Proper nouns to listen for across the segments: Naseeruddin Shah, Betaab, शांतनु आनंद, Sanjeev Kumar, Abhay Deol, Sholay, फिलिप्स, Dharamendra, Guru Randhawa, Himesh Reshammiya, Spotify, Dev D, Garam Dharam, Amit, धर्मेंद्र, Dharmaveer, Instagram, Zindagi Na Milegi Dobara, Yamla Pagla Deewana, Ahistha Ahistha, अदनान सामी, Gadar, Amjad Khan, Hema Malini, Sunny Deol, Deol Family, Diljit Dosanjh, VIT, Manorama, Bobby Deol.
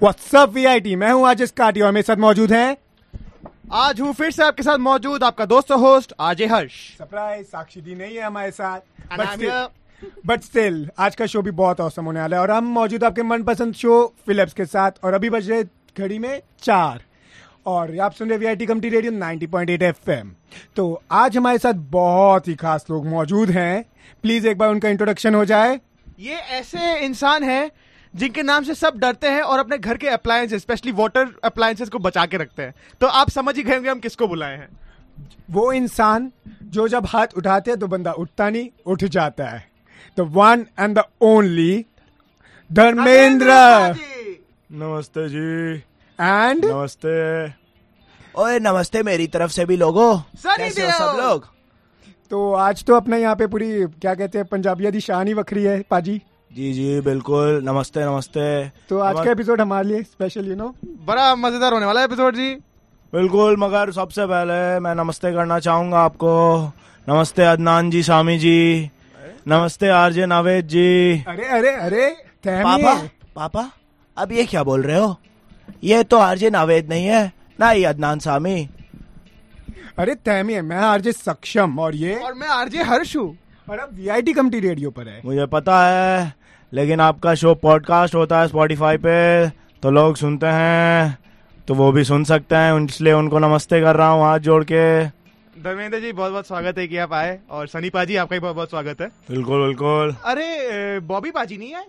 WhatsApp VIT, मैं हूं आज इस कार्डियो में साथ मौजूद हैं। आज हूं फिर से आपके साथ मौजूद, आपका दोस्त host RJ Harsh. Surprise, Sakshi दी नहीं है हमारे साथ, बट स्टिल आज का शो भी बहुत औसम होने वाला है। और हम मौजूद आपके मनपसंद शो फिलिप्स के साथ। और अभी बज रहे घड़ी में 4 और आप सुन रहे VIT कम्युनिटी रेडियो 90.8 FM। तो आज हमारे साथ बहुत ही खास लोग मौजूद हैं। प्लीज एक बार उनका इंट्रोडक्शन हो जाए। ये ऐसे इंसान है जिनके नाम से सब डरते हैं और अपने घर के अप्लायंसेस, स्पेशली वाटर अप्लायंसेस को बचा के रखते हैं। तो आप समझ ही गए होंगे हम किसको बुलाए हैं। वो इंसान जो जब हाथ उठाते हैं तो बंदा उठता नहीं, उठ जाता है। तो one and the only धर्मेंद्र। नमस्ते जी। एंड नमस्ते। ओए नमस्ते मेरी तरफ से भी लोगों, कैसे हो सब लोग। तो आज तो अपने यहाँ पे पूरी क्या कहते हैं पंजाबिया दी शान ही वखरी है पाजी। जी जी बिल्कुल, नमस्ते नमस्ते। तो आज का एपिसोड हमारे लिए स्पेशल बड़ा मजेदार होने वाला एपिसोड जी। बिल्कुल, मगर सबसे पहले मैं नमस्ते करना चाहूंगा आपको। नमस्ते अदनान जी, शामी जी, नमस्ते आरजे नावेद जी। अरे अरे अरे पापा पापा, अब ये क्या बोल रहे हो, ये तो आरजे नावेद नहीं है ना ही अदनान सामी। अरे तहमी है, मैं आरजे सक्षम और ये और मैं आरजे हर्ष हूँ और अब VIT कम्युनिटी रेडियो पर है। मुझे पता है, लेकिन आपका शो पॉडकास्ट होता है Spotify पे, तो लोग सुनते हैं, तो वो भी सुन सकते हैं, इसलिए उनको नमस्ते कर रहा हूँ हाथ जोड़ के। धर्मेंद्र जी बहुत बहुत स्वागत है कि आप आए। और सनी पाजी आपका भी बहुत बहुत स्वागत है। बिल्कुल बिल्कुल। अरे बॉबी पाजी नहीं आए।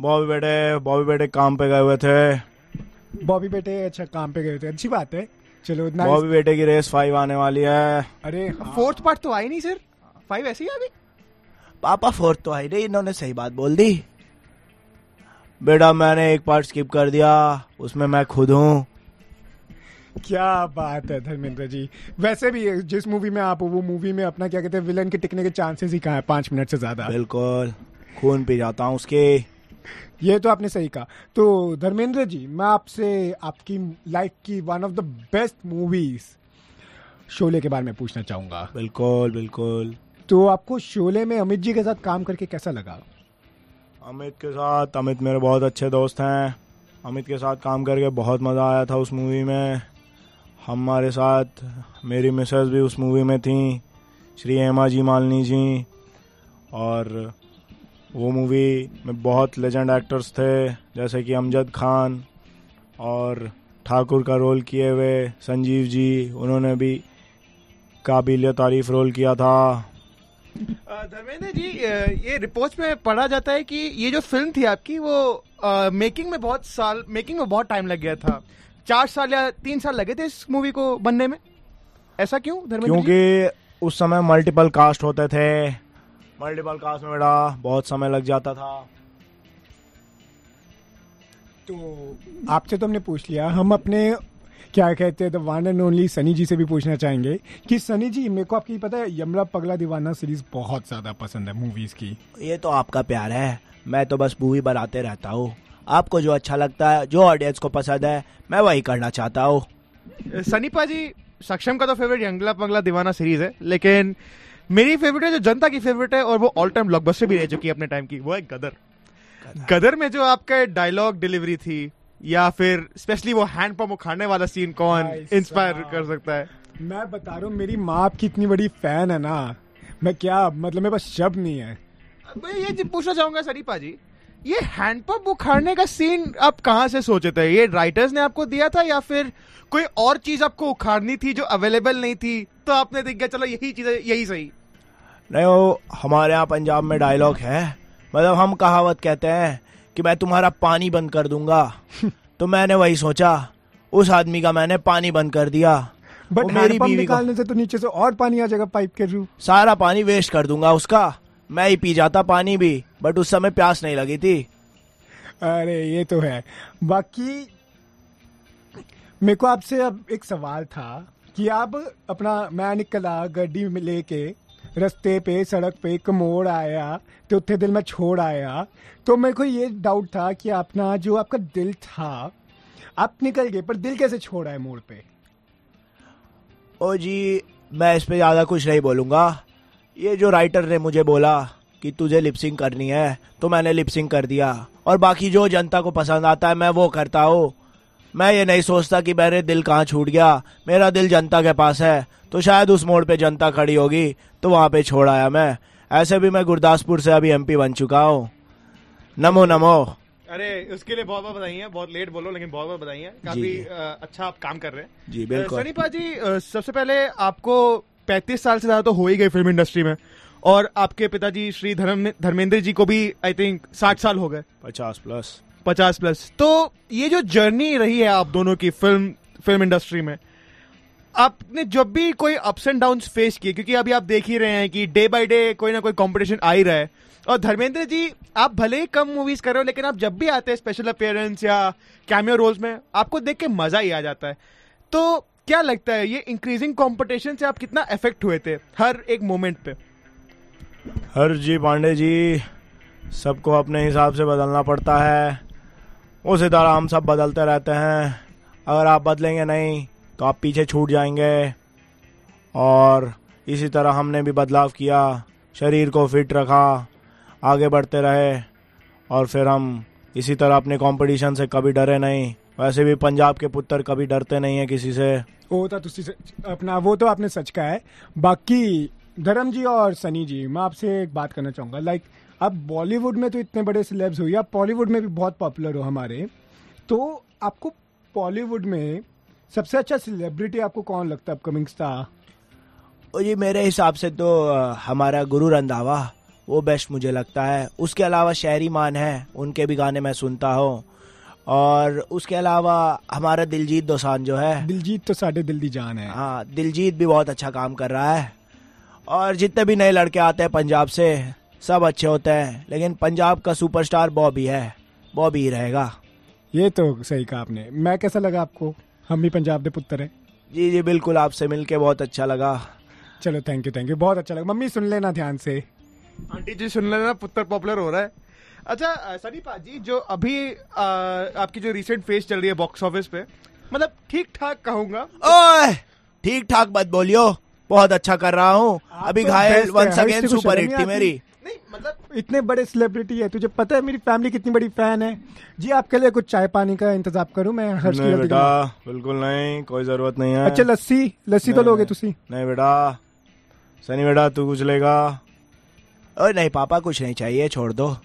बॉबी बेटे काम पे गए हुए थे। बॉबी बेटे अच्छा काम पे गए थे, अच्छी बात है। चलो बॉबी बेटे की रेस 5 आने वाली है। अरे 4th पार्ट तो आई नहीं सर, 5 ऐसी आ गई। पापा 4 तो आई नहीं, इन्होंने सही बात बोल दी। बेटा मैंने एक पार्ट स्किप कर दिया, उसमें मैं खुद हूँ। क्या बात है धर्मेंद्र जी। वैसे भी जिस मूवी में आप हो वो मूवी में अपना क्या कहते हैं विलन के टिकने के चांसेस ही कहाँ है 5 मिनट से ज्यादा। बिल्कुल, खून पी जाता हूँ उसके। ये तो आपने सही कहा। तो धर्मेंद्र जी मैं आपसे आपकी लाइफ की one of the best movies Sholay के बारे में पूछना चाहूंगा। बिल्कुल बिल्कुल। तो आपको शोले में अमित जी के साथ काम करके कैसा लगा? अमित के साथ, अमित मेरे बहुत अच्छे दोस्त हैं। अमित के साथ काम करके बहुत मज़ा आया था उस मूवी में। हमारे साथ मेरी मिसेस भी उस मूवी में थी, श्री हेमा जी मालिनी जी। और वो मूवी में बहुत लेजेंड एक्टर्स थे, जैसे कि अमजद खान और ठाकुर का रोल किए हुए संजीव जी, उन्होंने भी काबिल तारीफ रोल किया था। धर्मेंद्र जी ये रिपोर्ट्स में पढ़ा जाता है कि ये जो फिल्म थी आपकी वो मेकिंग में बहुत टाइम लग गया था, 4 साल या 3 साल लगे थे इस मूवी को बनने में। ऐसा क्यों धर्मेंद्र? क्योंकि उस समय मल्टीपल कास्ट होते थे, मल्टीपल कास्ट में बड़ा बहुत समय लग जाता था। तो आपसे तो हमने पूछ लिया, हम अपने क्या कहते हैं the one and only Sunny ji से भी पूछना चाहेंगे कि सनी जी मेरे को आपकी पता है यमला पगला दीवाना सीरीज बहुत ज़्यादा पसंद है मूवीज़ की। ये तो आपका प्यार है, मैं तो बस मूवी बनाते रहता हूँ। आपको जो अच्छा लगता है, जो ऑडियंस को पसंद है, मैं वही करना चाहता हूँ। सनी पाजी, सक्षम का तो फेवरेट यमला पगला दीवाना सीरीज़ है, लेकिन मेरी फेवरेट है जो जनता की फेवरेट है और वो ऑल टाइम ब्लॉकबस्टर भी रह चुकी है अपने टाइम की, वो है गदर में जो आपका डायलॉग डिलीवरी थी या फिर स्पेशली वो हैंडपंप उखाड़ने वाला सीन, कौन इंस्पायर कर सकता है। मैं बता रहा हूँ मेरी माँ आपकी इतनी बड़ी फैन है ना, मैं क्या मतलब मेरे पास शब्द नहीं है। मैं ये पूछना चाहूंगा सरीपा जी, ये हैंडपंप उखाड़ने का सीन आप कहाँ से सोचे थे? ये राइटर्स ने आपको दिया था या फिर कोई और चीज आपको उखाड़नी थी जो अवेलेबल नहीं थी तो आपने देख गया चलो यही चीज यही सही? नहीं, वो हमारे यहाँ पंजाब में डायलॉग है, मतलब हम कहावत कहते हैं कि मैं तुम्हारा पानी बंद कर दूंगा। तो मैंने वही सोचा, उस आदमी का मैंने पानी बंद कर दिया। बट मेरी बीवी निकालने से तो नीचे से और पानी आ जाएगा पाइप के थ्रू, सारा पानी वेस्ट कर दूंगा उसका, मैं ही पी जाता पानी भी, बट उस समय प्यास नहीं लगी थी। अरे ये तो है। बाकी मेरे को आपसे अब एक सवाल था कि आप अपना मैं निकला गड्डी में लेके रस्ते पे सड़क पे एक मोड़ आया तो उत्थे दिल में छोड़ आया, तो मेरे को ये डाउट था कि अपना जो आपका दिल था आप निकल गए पर दिल कैसे छोड़ा है मोड़ पे? ओ जी मैं इस पे ज़्यादा कुछ नहीं बोलूँगा। ये जो राइटर ने मुझे बोला कि तुझे लिपसिंग करनी है, तो मैंने लिपसिंग कर दिया और बाकी जो जनता को पसंद आता है मैं वो करता हूँ। मैं ये नहीं सोचता कि मेरे दिल कहाँ छूट गया, मेरा दिल जनता के पास है, तो शायद उस मोड़ पे जनता खड़ी होगी तो वहाँ पे छोड़ आया मैं। ऐसे भी मैं गुरदासपुर से अभी एमपी बन चुका हूँ। नमो नमो। अरे उसके लिए बहुत बहुत बधाई है, बहुत लेट बोलो लेकिन बहुत बहुत बधाई है, काफी अच्छा आप काम कर रहे हैं। जी बिल्कुल। सनी पाजी, सबसे पहले आपको 35 साल से ज्यादा तो हो ही गई फिल्म इंडस्ट्री में, और आपके पिताजी श्री धर्मेंद्र जी को भी आई थिंक 60 साल हो गए। 50 प्लस। तो ये जो जर्नी रही है आप दोनों की फिल्म इंडस्ट्री में, आपने जब भी कोई अप्स एंड डाउन्स फेस किए, क्योंकि अभी आप देख ही रहे हैं कि डे बाय डे कोई ना कोई कंपटीशन आ ही रहा है, और धर्मेंद्र जी आप भले ही कम मूवीज कर रहे हो लेकिन आप जब भी आते हैं स्पेशल अपीयरेंस या कैमियो रोल्स में, आपको देख के मजा ही आ जाता है। तो क्या लगता है ये इंक्रीजिंग कंपटीशन से आप कितना अफेक्ट हुए थे हर एक मोमेंट पे? हर जी पांडे जी, सबको अपने हिसाब से बदलना पड़ता है, उसी तरह हम सब बदलते रहते हैं। अगर आप बदलेंगे नहीं तो आप पीछे छूट जाएंगे, और इसी तरह हमने भी बदलाव किया, शरीर को फिट रखा, आगे बढ़ते रहे, और फिर हम इसी तरह अपने कंपटीशन से कभी डरे नहीं। वैसे भी पंजाब के पुत्र कभी डरते नहीं है किसी से। वो तो तुसी अपना, वो तो आपने सच कहा है। बाकी धर्म जी और सनी जी, मैं आपसे एक बात करना चाहूँगा, अब बॉलीवुड में तो इतने बड़े सेलेब्स हुई, आप बॉलीवुड में भी बहुत पॉपुलर हो हमारे, तो आपको बॉलीवुड में सबसे अच्छा सेलिब्रिटी आपको कौन लगता है अपकमिंग स्टार? जी मेरे हिसाब से तो हमारा गुरु रंधावा, वो बेस्ट मुझे लगता है। उसके अलावा शायरी मान है, उनके भी गाने मैं सुनता हूँ, और उसके अलावा हमारा दिलजीत दोसांझ जो है, दिलजीत तो साढ़े दिल दी जान है। हाँ, दिलजीत भी बहुत अच्छा काम कर रहा है, और जितने भी नए लड़के आते हैं पंजाब से सब अच्छे होते हैं, लेकिन पंजाब का सुपरस्टार बॉबी है, बॉबी ही रहेगा। ये तो सही कहा आपने। मैं कैसा लगा आपको? हम भी पंजाब के पुत्र हैं। जी जी बिल्कुल, आपसे मिलके बहुत अच्छा लगा। चलो थैंक यू, थैंक यू, बहुत अच्छा लगा। मम्मी सुन लेना ध्यान से, आंटी जी सुन लेना, पुत्र पॉपुलर हो रहा है। अच्छा सनी पाजी, जो अभी आपकी जो रिसेंट फेस चल रही है बॉक्स ऑफिस पे, मतलब ठीक ठाक कहूँगा। ओए ठीक ठाक मत बोलियो, बहुत अच्छा कर रहा हूँ अभी। घायल वंस अगेन सुपरहिट थी मेरी। नहीं मतलब इतने बड़े सेलिब्रिटी है, तुझे पता है मेरी फैमिली कितनी बड़ी फैन है। जी आपके लिए कुछ चाय पानी का इंतजाम करूं मैं? हर्ष नहीं बेटा, बिल्कुल नहीं, कोई जरूरत नहीं है। अच्छा लस्सी, लस्सी तो लोगे तुसी? नहीं बेटा, सनी बेटा तू कुछ लेगा? और नहीं पापा कुछ नहीं चाहिए, छोड़ दो।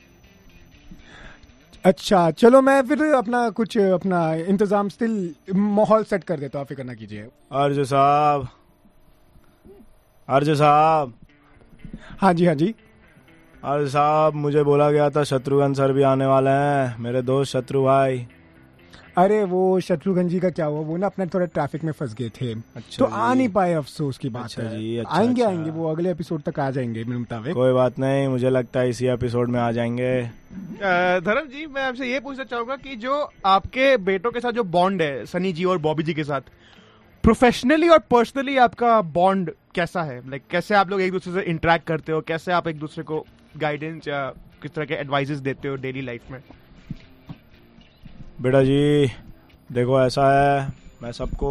अच्छा चलो मैं फिर अपना कुछ अपना इंतजाम स्टिल माहौल सेट कर देता हूँ, फिक्र ना कीजिए। अर्जु साहब, अर्जु साहब। हाँ जी, हाँ जी। अरे साहब मुझे बोला गया था शत्रुघ्न सर भी आने वाले हैं, मेरे दोस्त शत्रु भाई। अरे वो शत्रुघ्न जी का क्या हुआ, वो ना अपने थोड़ा ट्रैफिक में फंस गए थे। अच्छा तो आ नहीं पाए, अफसोस की बात। अच्छा है जी, अच्छा, आएंगे अच्छा। आएंगे वो अगले एपिसोड तक आ जाएंगे मेरे मुताबिक। कोई बात नहीं, मुझे लगता है इसी एपिसोड में आ जाएंगे। धर्म जी मैं आपसे ये पूछना चाहूंगा कि जो आपके बेटों के साथ जो बॉन्ड है सनी जी और बॉबी जी के साथ, प्रोफेशनली और पर्सनली आपका बॉन्ड कैसा है? लाइक कैसे आप लोग एक दूसरे से इंटरेक्ट करते हो, कैसे आप एक दूसरे को गाइडेंस या किस तरह के एडवाइजेस देते हो डेली लाइफ में? बेटा जी देखो ऐसा है, मैं सबको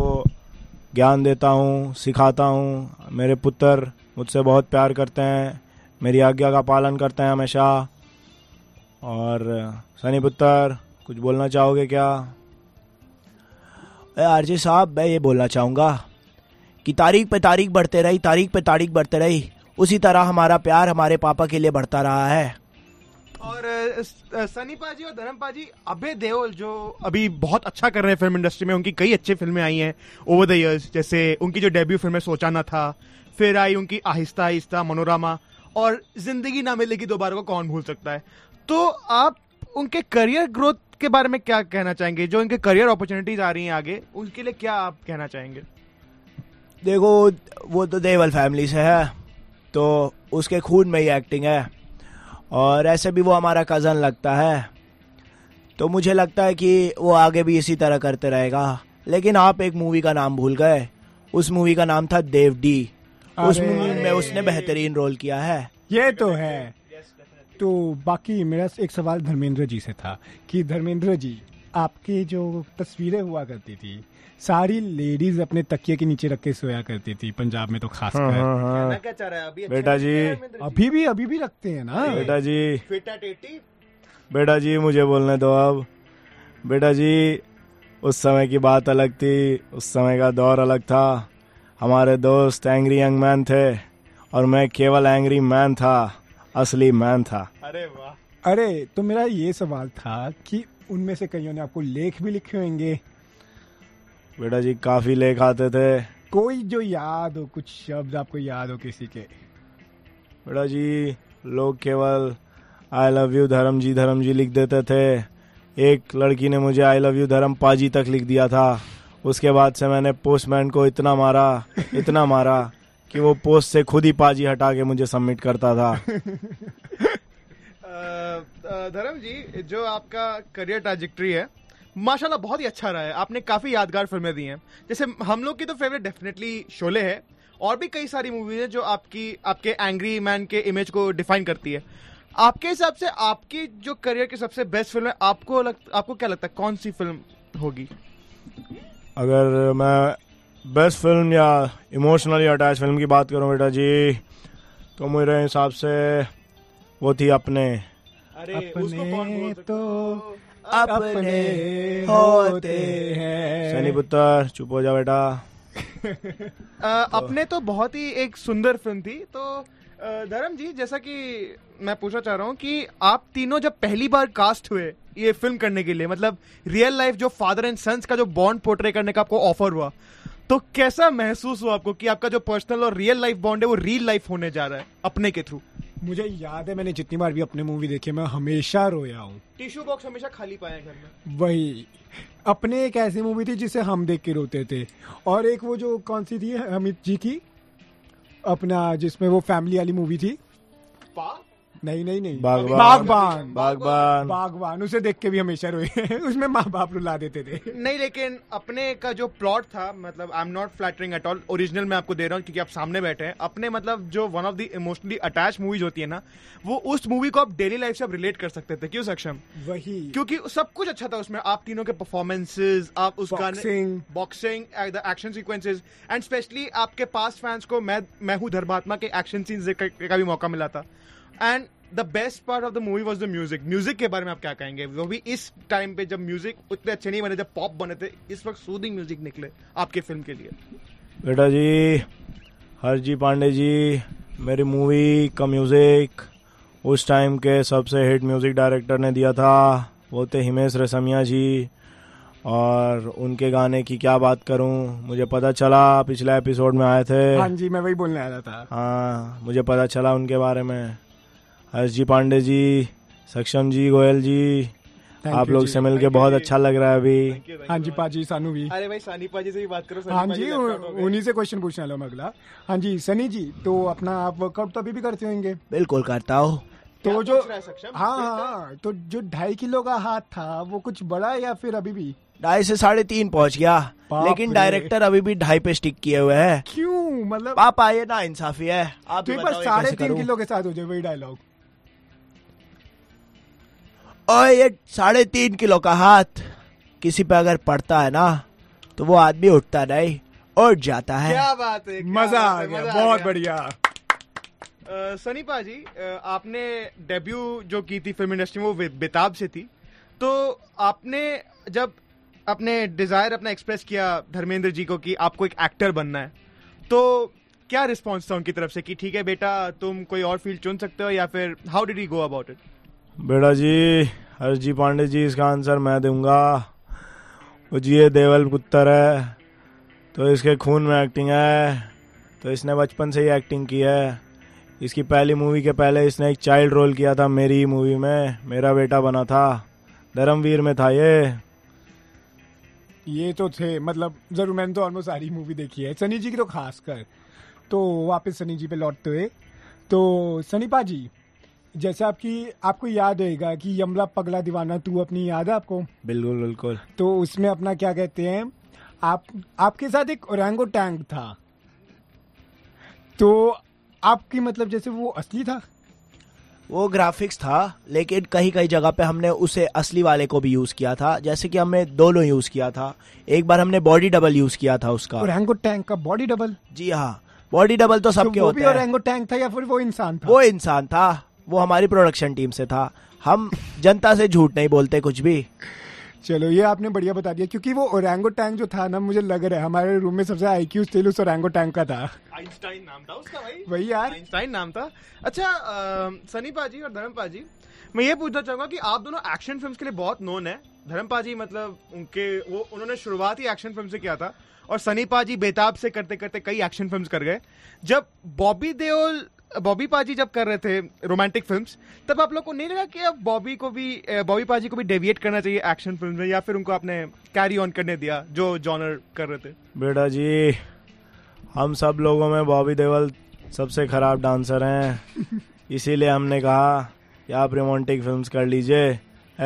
ज्ञान देता हूँ, सिखाता हूँ। मेरे पुत्र मुझसे बहुत प्यार करते हैं, मेरी आज्ञा का पालन करते हैं हमेशा। और सनी पुत्र कुछ बोलना चाहोगे क्या? आरजे साहब मैं ये बोलना चाहूँगा कि तारीख पे तारीख बढ़ते रही, उसी तरह हमारा प्यार हमारे पापा के लिए बढ़ता रहा है। और सनी पाजी और धर्म पाजी, अभय देओल जो अभी बहुत अच्छा कर रहे हैं फिल्म इंडस्ट्री में, उनकी कई अच्छी फिल्में आई हैं ओवर द इयर्स, जैसे उनकी जो डेब्यू फिल्म है सोचना था, फिर आई उनकी आहिस्ता आहिस्ता, मनोरमा, और जिंदगी ना मिलेगी दोबारा को कौन भूल सकता है। तो आप उनके करियर ग्रोथ के बारे में क्या कहना चाहेंगे? जो उनके करियर अपॉर्चुनिटीज आ रही हैं आगे, उनके लिए क्या आप कहना चाहेंगे? देखो वो तो देओल फैमिली से है, तो उसके खून में ही एक्टिंग है, और ऐसे भी वो हमारा कज़न लगता है, तो मुझे लगता है कि वो आगे भी इसी तरह करते रहेगा। लेकिन आप एक मूवी का नाम भूल गए, उस मूवी का नाम था देव डी। उस मूवी में उसने बेहतरीन रोल किया है। ये तो है। तो बाकी मेरा एक सवाल धर्मेंद्र जी से था कि धर्मेंद्र जी आपके जो तस्वीरें हुआ करती थी, सारी लेडीज अपने तकिए के नीचे रख के सोया करती थी पंजाब में तो खासकर। कहना क्या चाह रहा है अभी? बेटा जी अभी भी रखते हैं ना बेटा जी। बेटा जी मुझे बोलने दो अब। बेटा जी उस समय की बात अलग थी, उस समय का दौर अलग था। हमारे दोस्त एंग्री यंग मैन थे और मैं केवल एंग्री मैन था, असली मैन था। अरे वाह। अरे तो मेरा ये सवाल था कि उनमें से कईयों ने आपको लेख भी लिखे होंगे। बेटा जी काफी लेख आते थे। कोई जो याद हो, कुछ शब्द आपको याद हो किसी के? बेटा जी लोग केवल आई लव यू धर्म जी लिख देते थे। एक लड़की ने मुझे आई लव यू धर्म पाजी तक लिख दिया था। उसके बाद से मैंने पोस्टमैन को इतना मारा कि वो पोस्ट से खुद ही पाजी हटा के मुझे सबमिट करता था। धर्म जी जो आपका करियर ट्रैजेक्टरी है माशाल्लाह बहुत ही अच्छा रहा है। आपने काफी यादगार फिल्में दी हैं, जैसे हम लोग की तो फेवरेट डेफिनेटली शोले है, और भी कई सारी मूवीज हैं जो आपके एंग्री मैन के इमेज को डिफाइन करती है। आपके हिसाब से आपकी जो करियर की सबसे बेस्ट फिल्म है, आपको क्या लगता है कौन सी फिल्म होगी? अगर मैं बेस्ट फिल्म या इमोशनली अटैच फिल्म की बात करूं बेटा जी, तो मेरे हिसाब से वो थी अपने। अरे उसको कौन बोलता? तो अपने होते हैं। सनी पुत्र चुप हो जा बेटा। अपने तो बहुत ही एक सुंदर फिल्म थी। तो धर्म जी जैसा कि मैं पूछना चाह रहा हूँ कि आप तीनों जब पहली बार कास्ट हुए ये फिल्म करने के लिए, मतलब रियल लाइफ जो फादर एंड सन्स का जो बॉन्ड पोर्ट्रे करने का आपको ऑफर हुआ, तो कैसा महसूस हुआ आपको कि आपका जो पर्सनल और रियल लाइफ बॉन्ड है वो रियल लाइफ होने जा रहा है अपने के थ्रू? मुझे याद है मैंने जितनी बार भी अपने मूवी देखी मैं हमेशा रोया हूँ। टिश्यू बॉक्स हमेशा खाली पाया घर में। वही अपने एक ऐसी मूवी थी जिसे हम देख के रोते थे। और एक वो जो कौन सी थी अमित जी की अपना, जिसमें वो फैमिली वाली मूवी थी, नहीं बागबान, उसे देख के भी हमेशा रोए। उसमें माँ बाप रुला देते थे। नहीं लेकिन अपने का जो प्लॉट था, मतलब I am not flattering at all, original मैं आपको दे रहा हूँ क्योंकि आप सामने बैठे हैं अपने, मतलब जो one of the emotionally attach movies होती है ना, वो उस मूवी को आप डेली लाइफ से आप रिलेट कर सकते थे। क्यों सक्षम? वही, क्योंकि सब कुछ अच्छा था उसमें। आप तीनों के परफॉर्मेंसेज, आप उस boxing, the action sequences, and specially आपके पास फैंस को मैं हूँ धर्मात्मा के एक्शन सीन्स देखने का भी मौका मिला था। And the best part of the movie was the music. Music के बारे में आप क्या कहेंगे? वो भी इस टाइम पे जब म्यूजिक उतने अच्छे नहीं बने, जब पॉप बने थे, इस वक्त सूदिंग म्यूजिक निकले आपके फिल्म के लिए। बेटा जी हरजी पांडे जी मेरी मूवी का म्यूजिक उस टाइम के सबसे हिट म्यूजिक डायरेक्टर ने दिया था, वो थे हिमेश रेशमिया जी। और उनके गाने की क्या बात करूं, मुझे पता चला पिछले एपिसोड में आए थे। हाँ जी मैं वही बोलने आया था। हाँ मुझे पता चला उनके बारे में। हर्ष जी पांडे जी, सक्षम जी, गोयल जी, आप लोग से मिलके बहुत अच्छा लग रहा है अभी। हाँ जी पाजी, सानू भी। अरे भाई सानी पाजी से भी बात करो। हाँ जी उन्हीं से क्वेश्चन पूछने वाला हूं अगला। हाँ जी सनी जी, तो अपना आप वर्कआउट तो अभी भी करते होंगे? बिल्कुल करता हूं। तो जो हाँ तो जो 2.5 किलो का हाथ था वो कुछ बड़ा या फिर अभी भी? 2.5 से 3.5 पहुंच गया, लेकिन डायरेक्टर अभी भी 2.5 पे स्टिक किए हुए हैं। क्यों मतलब आप आइए ना, इंसाफी है। आप 3.5 किलो के साथ हो जाए वही डायलॉग, और ये 3.5 किलो का हाथ किसी पे अगर पड़ता है ना तो वो आदमी उठता नहीं और जाता है। क्या बात है, मजा आ गया, बहुत बढ़िया। सनी पाजी आपने डेब्यू जो की थी फिल्म इंडस्ट्री में वो बेताब से थी। तो आपने जब अपने डिजायर अपना एक्सप्रेस किया धर्मेंद्र जी को कि आपको एक एक्टर बनना है, तो क्या रिस्पॉन्स था उनकी तरफ से कि ठीक है बेटा तुम कोई और फील्ड चुन सकते हो, या फिर how did you go about it? बेटा जी हर्ष जी पांडे जी इसका आंसर मैं दूंगा। वो जी ये देवल पुत्र है तो इसके खून में एक्टिंग है, तो इसने बचपन से ही एक्टिंग की है। इसकी पहली मूवी के पहले इसने एक चाइल्ड रोल किया था मेरी मूवी में, मेरा बेटा बना था, धर्मवीर में था। ये तो थे मतलब जरूर, मैंने तो ऑलमोस्ट सारी मूवी देखी है सनी जी की तो खासकर। तो वापस सनी जी पे लौटते हुए, तो सनी पाजी जैसे आपको याद होगा कि यमला पगला दीवाना तू अपनी याद है आपको? बिल्कुल बिल्कुल। तो उसमें अपना क्या कहते हैं आपके साथ एक ओरंगुटैन था, तो आपकी मतलब जैसे वो असली था? वो ग्राफिक्स था, लेकिन कहीं कहीं जगह पे हमने उसे असली वाले को भी यूज़ किया था, जैसे कि हमने दोनों यूज़ किया था। एक बार हमने बॉडी डबल यूज़ किया था उसका, ओरंगुटैन का बॉडी डबल। जी हाँ, बॉडी डबल तो सबके होते हैं। वो भी ओरंगुटैन था या फिर वो इंसान था? वो इंसान था, वो हमारी प्रोडक्शन टीम से था। हम जनता से झूठ नहीं बोलते कुछ भी। चलो ये आपने बढ़िया बता दिया, क्योंकि वो ओरंगुटैन जो था ना, मुझे लग रहा है हमारे रूम में सबसे आईक्यू स्टिल उस ओरंगुटैन का था। आइंस्टाइन नाम था उसका भाई, वही यार आइंस्टाइन नाम था। अच्छा सनी पाजी और धर्म पाजी, मैं ये पूछना चाहूंगा कि आप दोनों एक्शन फिल्म्स के लिए बहुत नोन है। धर्म पाजी मतलब उनके वो उन्होंने शुरुआत ही एक्शन फिल्म से किया था, और सनी पाजी बेताब से करते करते कई एक्शन फिल्म्स कर गए। जब बॉबी देओल बॉबी पाजी जब कर रहे थे रोमांटिक फिल्म्स, तब आप लोग को नहीं लगा कि अब बॉबी पाजी को भी डेविएट करना चाहिए एक्शन फिल्म में, या फिर उनको आपने कैरी ऑन करने दिया जो जॉनर कर रहे थे? बेटा जी, हम सब लोगों में बॉबी देओल सबसे खराब डांसर हैं, इसीलिए हमने कहा कि आप रोमांटिक फिल्म्स कर लीजिए,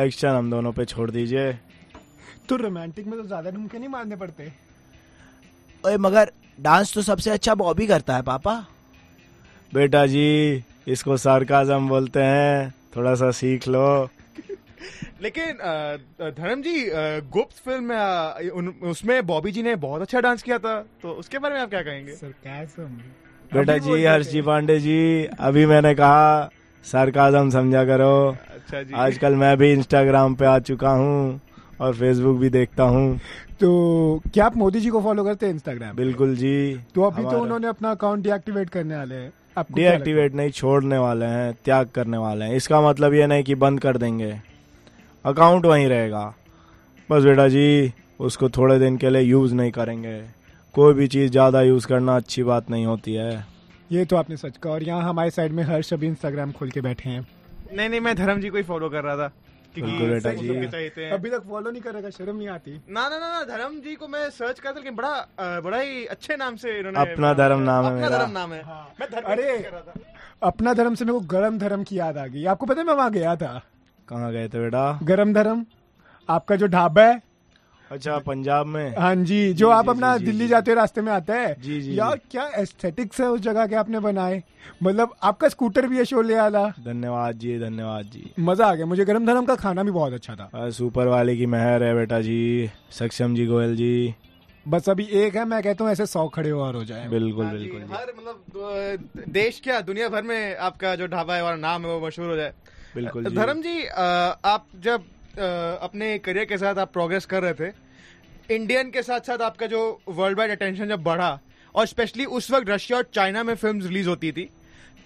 एक्शन हम दोनों पे छोड़ दीजिए। तो रोमांटिक में तो ज़्यादा ढूंढके नहीं मारने पड़ते? ओए मगर डांस तो सबसे अच्छा बॉबी करता है पापा। बेटा जी, इसको सार्काज़म बोलते हैं, थोड़ा सा सीख लो। लेकिन धर्म जी, गुप्त फिल्म उसमें बॉबी जी ने बहुत अच्छा डांस किया था, तो उसके बारे में आप क्या कहेंगे? सार्काज़म बेटा जी, हर्ष जी पांडे जी, अभी मैंने कहा सार्काज़म समझा करो। अच्छा जी, आजकल मैं भी इंस्टाग्राम पे आ चुका हूँ और फेसबुक भी देखता हूँ। तो क्या आप मोदी जी को फॉलो करते हैं इंस्टाग्राम? बिल्कुल जी। तो अभी तो उन्होंने अपना अकाउंट डीएक्टिवेट करने वाले हैं। डीएक्टिवेट नहीं, छोड़ने वाले हैं, त्याग करने वाले हैं। इसका मतलब ये नहीं कि बंद कर देंगे, अकाउंट वहीं रहेगा, बस बेटा जी उसको थोड़े दिन के लिए यूज़ नहीं करेंगे। कोई भी चीज़ ज़्यादा यूज़ करना अच्छी बात नहीं होती है। ये तो आपने सच कहा। और यहाँ हमारे साइड में हर्ष अभी इंस्टाग्राम खोल के बैठे हैं। नहीं नहीं, मैं धर्म जी को ही फॉलो कर रहा था। बेटा जी अभी तक फॉलो नहीं करेगा, शर्म नहीं आती? ना ना ना, धर्म जी को मैं सर्च करता, लेकिन बड़ा ही अच्छे नाम से इन्होंने, अपना धर्म नाम है मेरा। अपना धर्म नाम है। हाँ। मैं धर्म, अरे अपना धर्म से मेरे को गरम धर्म की याद आ गई। आपको पता है मैं वहाँ गया था। कहाँ गए थे बेटा? गरम धर्म, आपका जो ढाबा है। अच्छा, पंजाब में? हाँ जी, जो आप अपना दिल्ली जाते हुए रास्ते में आता है। जी जी, यार क्या एस्थेटिक्स है उस जगह के आपने बनाए, मतलब आपका स्कूटर भी है शोले वाला। धन्यवाद जी, धन्यवाद जी, मजा आ गया। मुझे गरम धर्म का खाना भी बहुत अच्छा था। सुपर वाले की मेहर है बेटा जी, सक्षम जी गोयल जी। बस अभी एक है, मैं कहता हूँ ऐसे 100 खड़े और हो जाए। बिल्कुल बिल्कुल, हर मतलब देश क्या दुनिया भर में आपका जो ढाबा है और नाम है वो मशहूर हो जाए। बिल्कुल। धर्म जी, आप जब अपने करियर के साथ आप प्रोग्रेस कर रहे थे, इंडियन के साथ साथ आपका जो वर्ल्ड वाइड अटेंशन जब बढ़ा, और स्पेशली उस वक्त रशिया और चाइना में फिल्म रिलीज होती थी,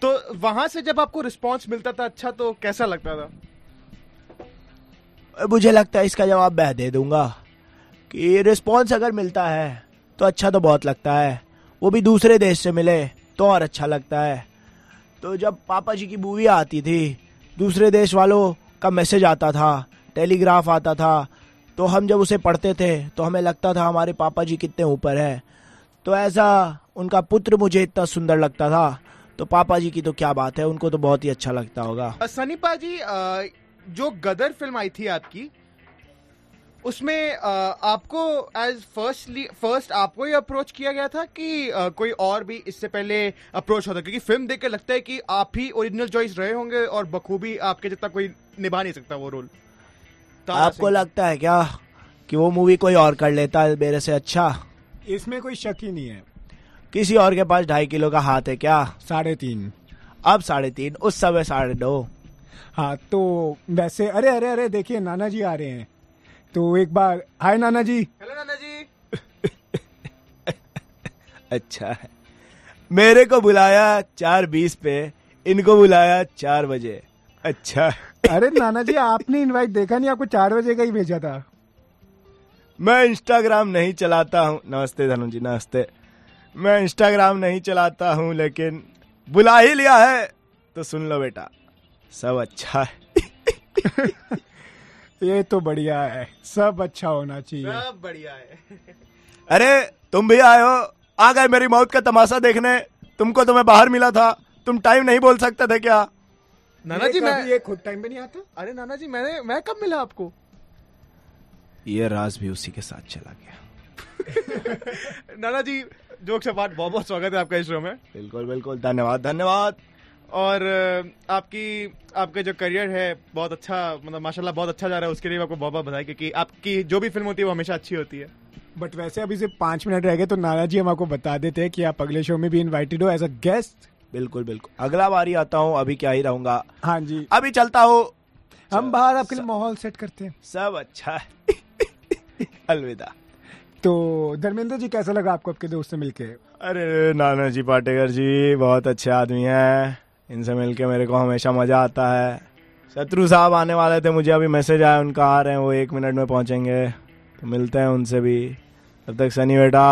तो वहाँ से जब आपको रिस्पॉन्स मिलता था अच्छा, तो कैसा लगता था? मुझे लगता है इसका जवाब मैं दे दूंगा कि रिस्पॉन्स अगर मिलता है तो अच्छा तो बहुत लगता है, वो भी दूसरे देश से मिले तो और अच्छा लगता है। तो जब पापा जी की मूवी आती थी, दूसरे देश वालों का मैसेज आता था, टेलीग्राफ आता था, तो हम जब उसे पढ़ते थे तो हमें लगता था हमारे पापा जी कितने ऊपर है। तो ऐसा उनका पुत्र मुझे इतना सुंदर लगता था, तो पापा जी की तो क्या बात है, उनको तो बहुत ही अच्छा लगता होगा। सनीपा जी, जो गदर फिल्म आई थी आपकी, उसमें आपको एज फर्स्ट आपको ये अप्रोच किया गया था कि कोई और भी इससे पहले अप्रोच होता, क्योंकि फिल्म देख के लगता है कि आप ही ओरिजिनल चॉइस रहे होंगे और बखूबी आपके जितना कोई निभा नहीं सकता वो रोल। आपको लगता है क्या कि वो मूवी कोई और कर लेता है मेरे से अच्छा? इसमें कोई शक ही नहीं है। किसी और के पास 2.5 किलो का हाथ है क्या? 3.5, अब 3.5, उस समय 9.5। हाँ तो वैसे अरे अरे अरे देखिए नाना जी आ रहे हैं, तो एक बार हाय नाना जी। हेलो नाना जी। अच्छा है, मेरे को बुलाया 4:20 पे, इनको बुलाया 4 बजे। अच्छा। अरे नाना जी, आपने इनवाइट देखा नहीं, आपको 4 बजे का ही भेजा था। मैं इंस्टाग्राम नहीं चलाता हूँ। नमस्ते धनु जी, नमस्ते। मैं इंस्टाग्राम नहीं चलाता हूँ, लेकिन बुला ही लिया है तो सुन लो बेटा, सब अच्छा है। ये तो बढ़िया है, सब अच्छा होना चाहिए, सब बढ़िया है। अरे तुम भी आए हो, आ गए मेरी मौत का तमाशा देखने। तुमको तो मैं बाहर मिला था, तुम टाइम नहीं बोल सकते थे क्या? नाना जी मैं ये खुद टाइम पे नहीं आता। अरे नाना जी मैं कब मिला आपको? ये राज भी उसी के साथ चला गया। नाना जी जोक से बात, बहुत बहुत स्वागत है आपका इस शो में। बिल्कुल बिल्कुल, धन्यवाद धन्यवाद। और आपका जो करियर है बहुत अच्छा, मतलब माशाल्लाह बहुत अच्छा जा रहा है, उसके लिए आपको बहुत बहुत बधाई, क्योंकि आपकी जो भी फिल्म होती है वो हमेशा अच्छी होती है। बट वैसे अभी सिर्फ 5 मिनट रह गए, तो नाना जी हम आपको बता देते हैं कि आप अगले शो में भी इन्वाइटेड हो एज अ गेस्ट। बिल्कुल बिल्कुल, अगला बारी आता हूँ, अभी क्या ही रहूंगा। हाँ जी, अभी चलता हूँ, हम बाहर आपके लिए माहौल सेट करते हैं, सब अच्छा है। अलविदा। तो धर्मेंद्र जी कैसा लगा आपको आपके दोस्त से मिलके? अरे नाना जी पाटेकर जी बहुत अच्छे आदमी हैं, इनसे मिलके मेरे को हमेशा मजा आता है। शत्रु साहब आने वाले थे, मुझे अभी मैसेज आया, उनका आ रहे हैं, वो 1 मिनट में पहुंचेंगे, तो मिलते हैं उनसे भी। तब तक सनी बेटा,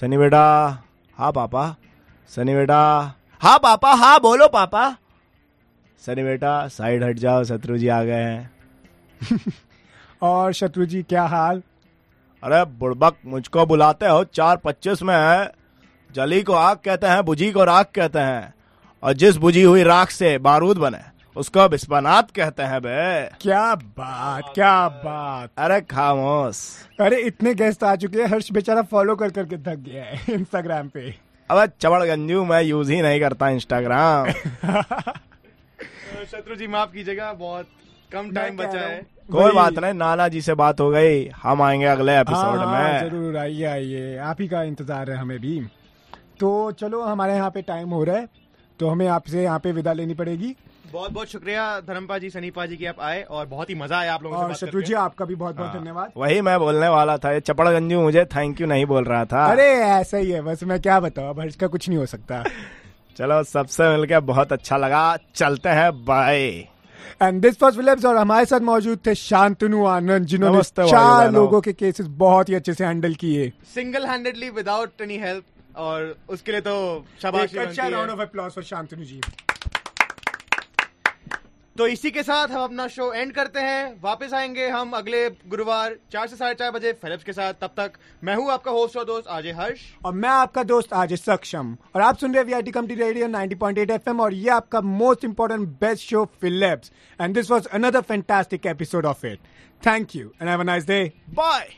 सनी बेटा, हाँ पापा, सनी बेटा, हाँ पापा, हाँ बोलो पापा, सनी बेटा साइड हट जाओ, शत्रु जी आ गए हैं। और शत्रु जी क्या हाल? अरे बुड़बक, मुझको बुलाते हो 4:25 में है। जली को आग कहते हैं, बुझी को राख कहते हैं, और जिस बुझी हुई राख से बारूद बने उसको बिस्पनात कहते हैं बे। क्या बात, क्या बात। अरे खामोश। अरे इतने गेस्ट आ चुके हैं, हर्ष बेचारा फॉलो कर करके थक गया है इंस्टाग्राम पे। अब चबड़ गंजू, मैं यूज ही नहीं करता इंस्टाग्राम। शत्रु जी माफ कीजिएगा, बहुत कम टाइम बचा है। कोई बात नहीं, नाना जी से बात हो गई, हम आएंगे अगले एपिसोड में। जरूर आइए आइए, आप ही का इंतजार है हमें भी। तो चलो, हमारे यहाँ पे टाइम हो रहा है, तो हमें आपसे यहाँ पे विदा लेनी पड़ेगी। बहुत बहुत शुक्रिया धर्मपा जी, सनीपा जी की आप आए, और बहुत ही मजा आया आप लोगों से बात करके। शत्रु जी आपका भी बहुत बहुत धन्यवाद। वही मैं बोलने वाला था, ये चपड़ गंजू मुझे थैंक यू नहीं बोल रहा था। अरे ऐसा ही है बस, मैं क्या बताऊँ, अब हर्ष का कुछ नहीं हो सकता। चलो, सबसे मिलकर बहुत अच्छा लगा, चलते हैं, bye. And this was फिलिप्स, और हमारे साथ मौजूद थे शांतनु आनंद, जिन्होंने 4 लोगों के केसेस बहुत ही अच्छे से हैंडल किए, single handedly without any help, और उसके लिए तो शाबाश, अच्छा round of applause for Shantanu ji. तो इसी के साथ हम अपना शो एंड करते हैं। वापस आएंगे हम अगले गुरुवार 4 से 4:30 बजे फिलिप्स के साथ। तब तक मैं हूँ आपका होस्ट और दोस्त आजे हर्ष, और मैं आपका दोस्त आजे सक्षम, और आप सुन रहे हैं वीआईटी कम्युनिटी रेडियो 90.8 FM, और ये आपका most important best show फिलिप्स, and this was another fantastic episode of it. Thank you and have a nice day. Bye.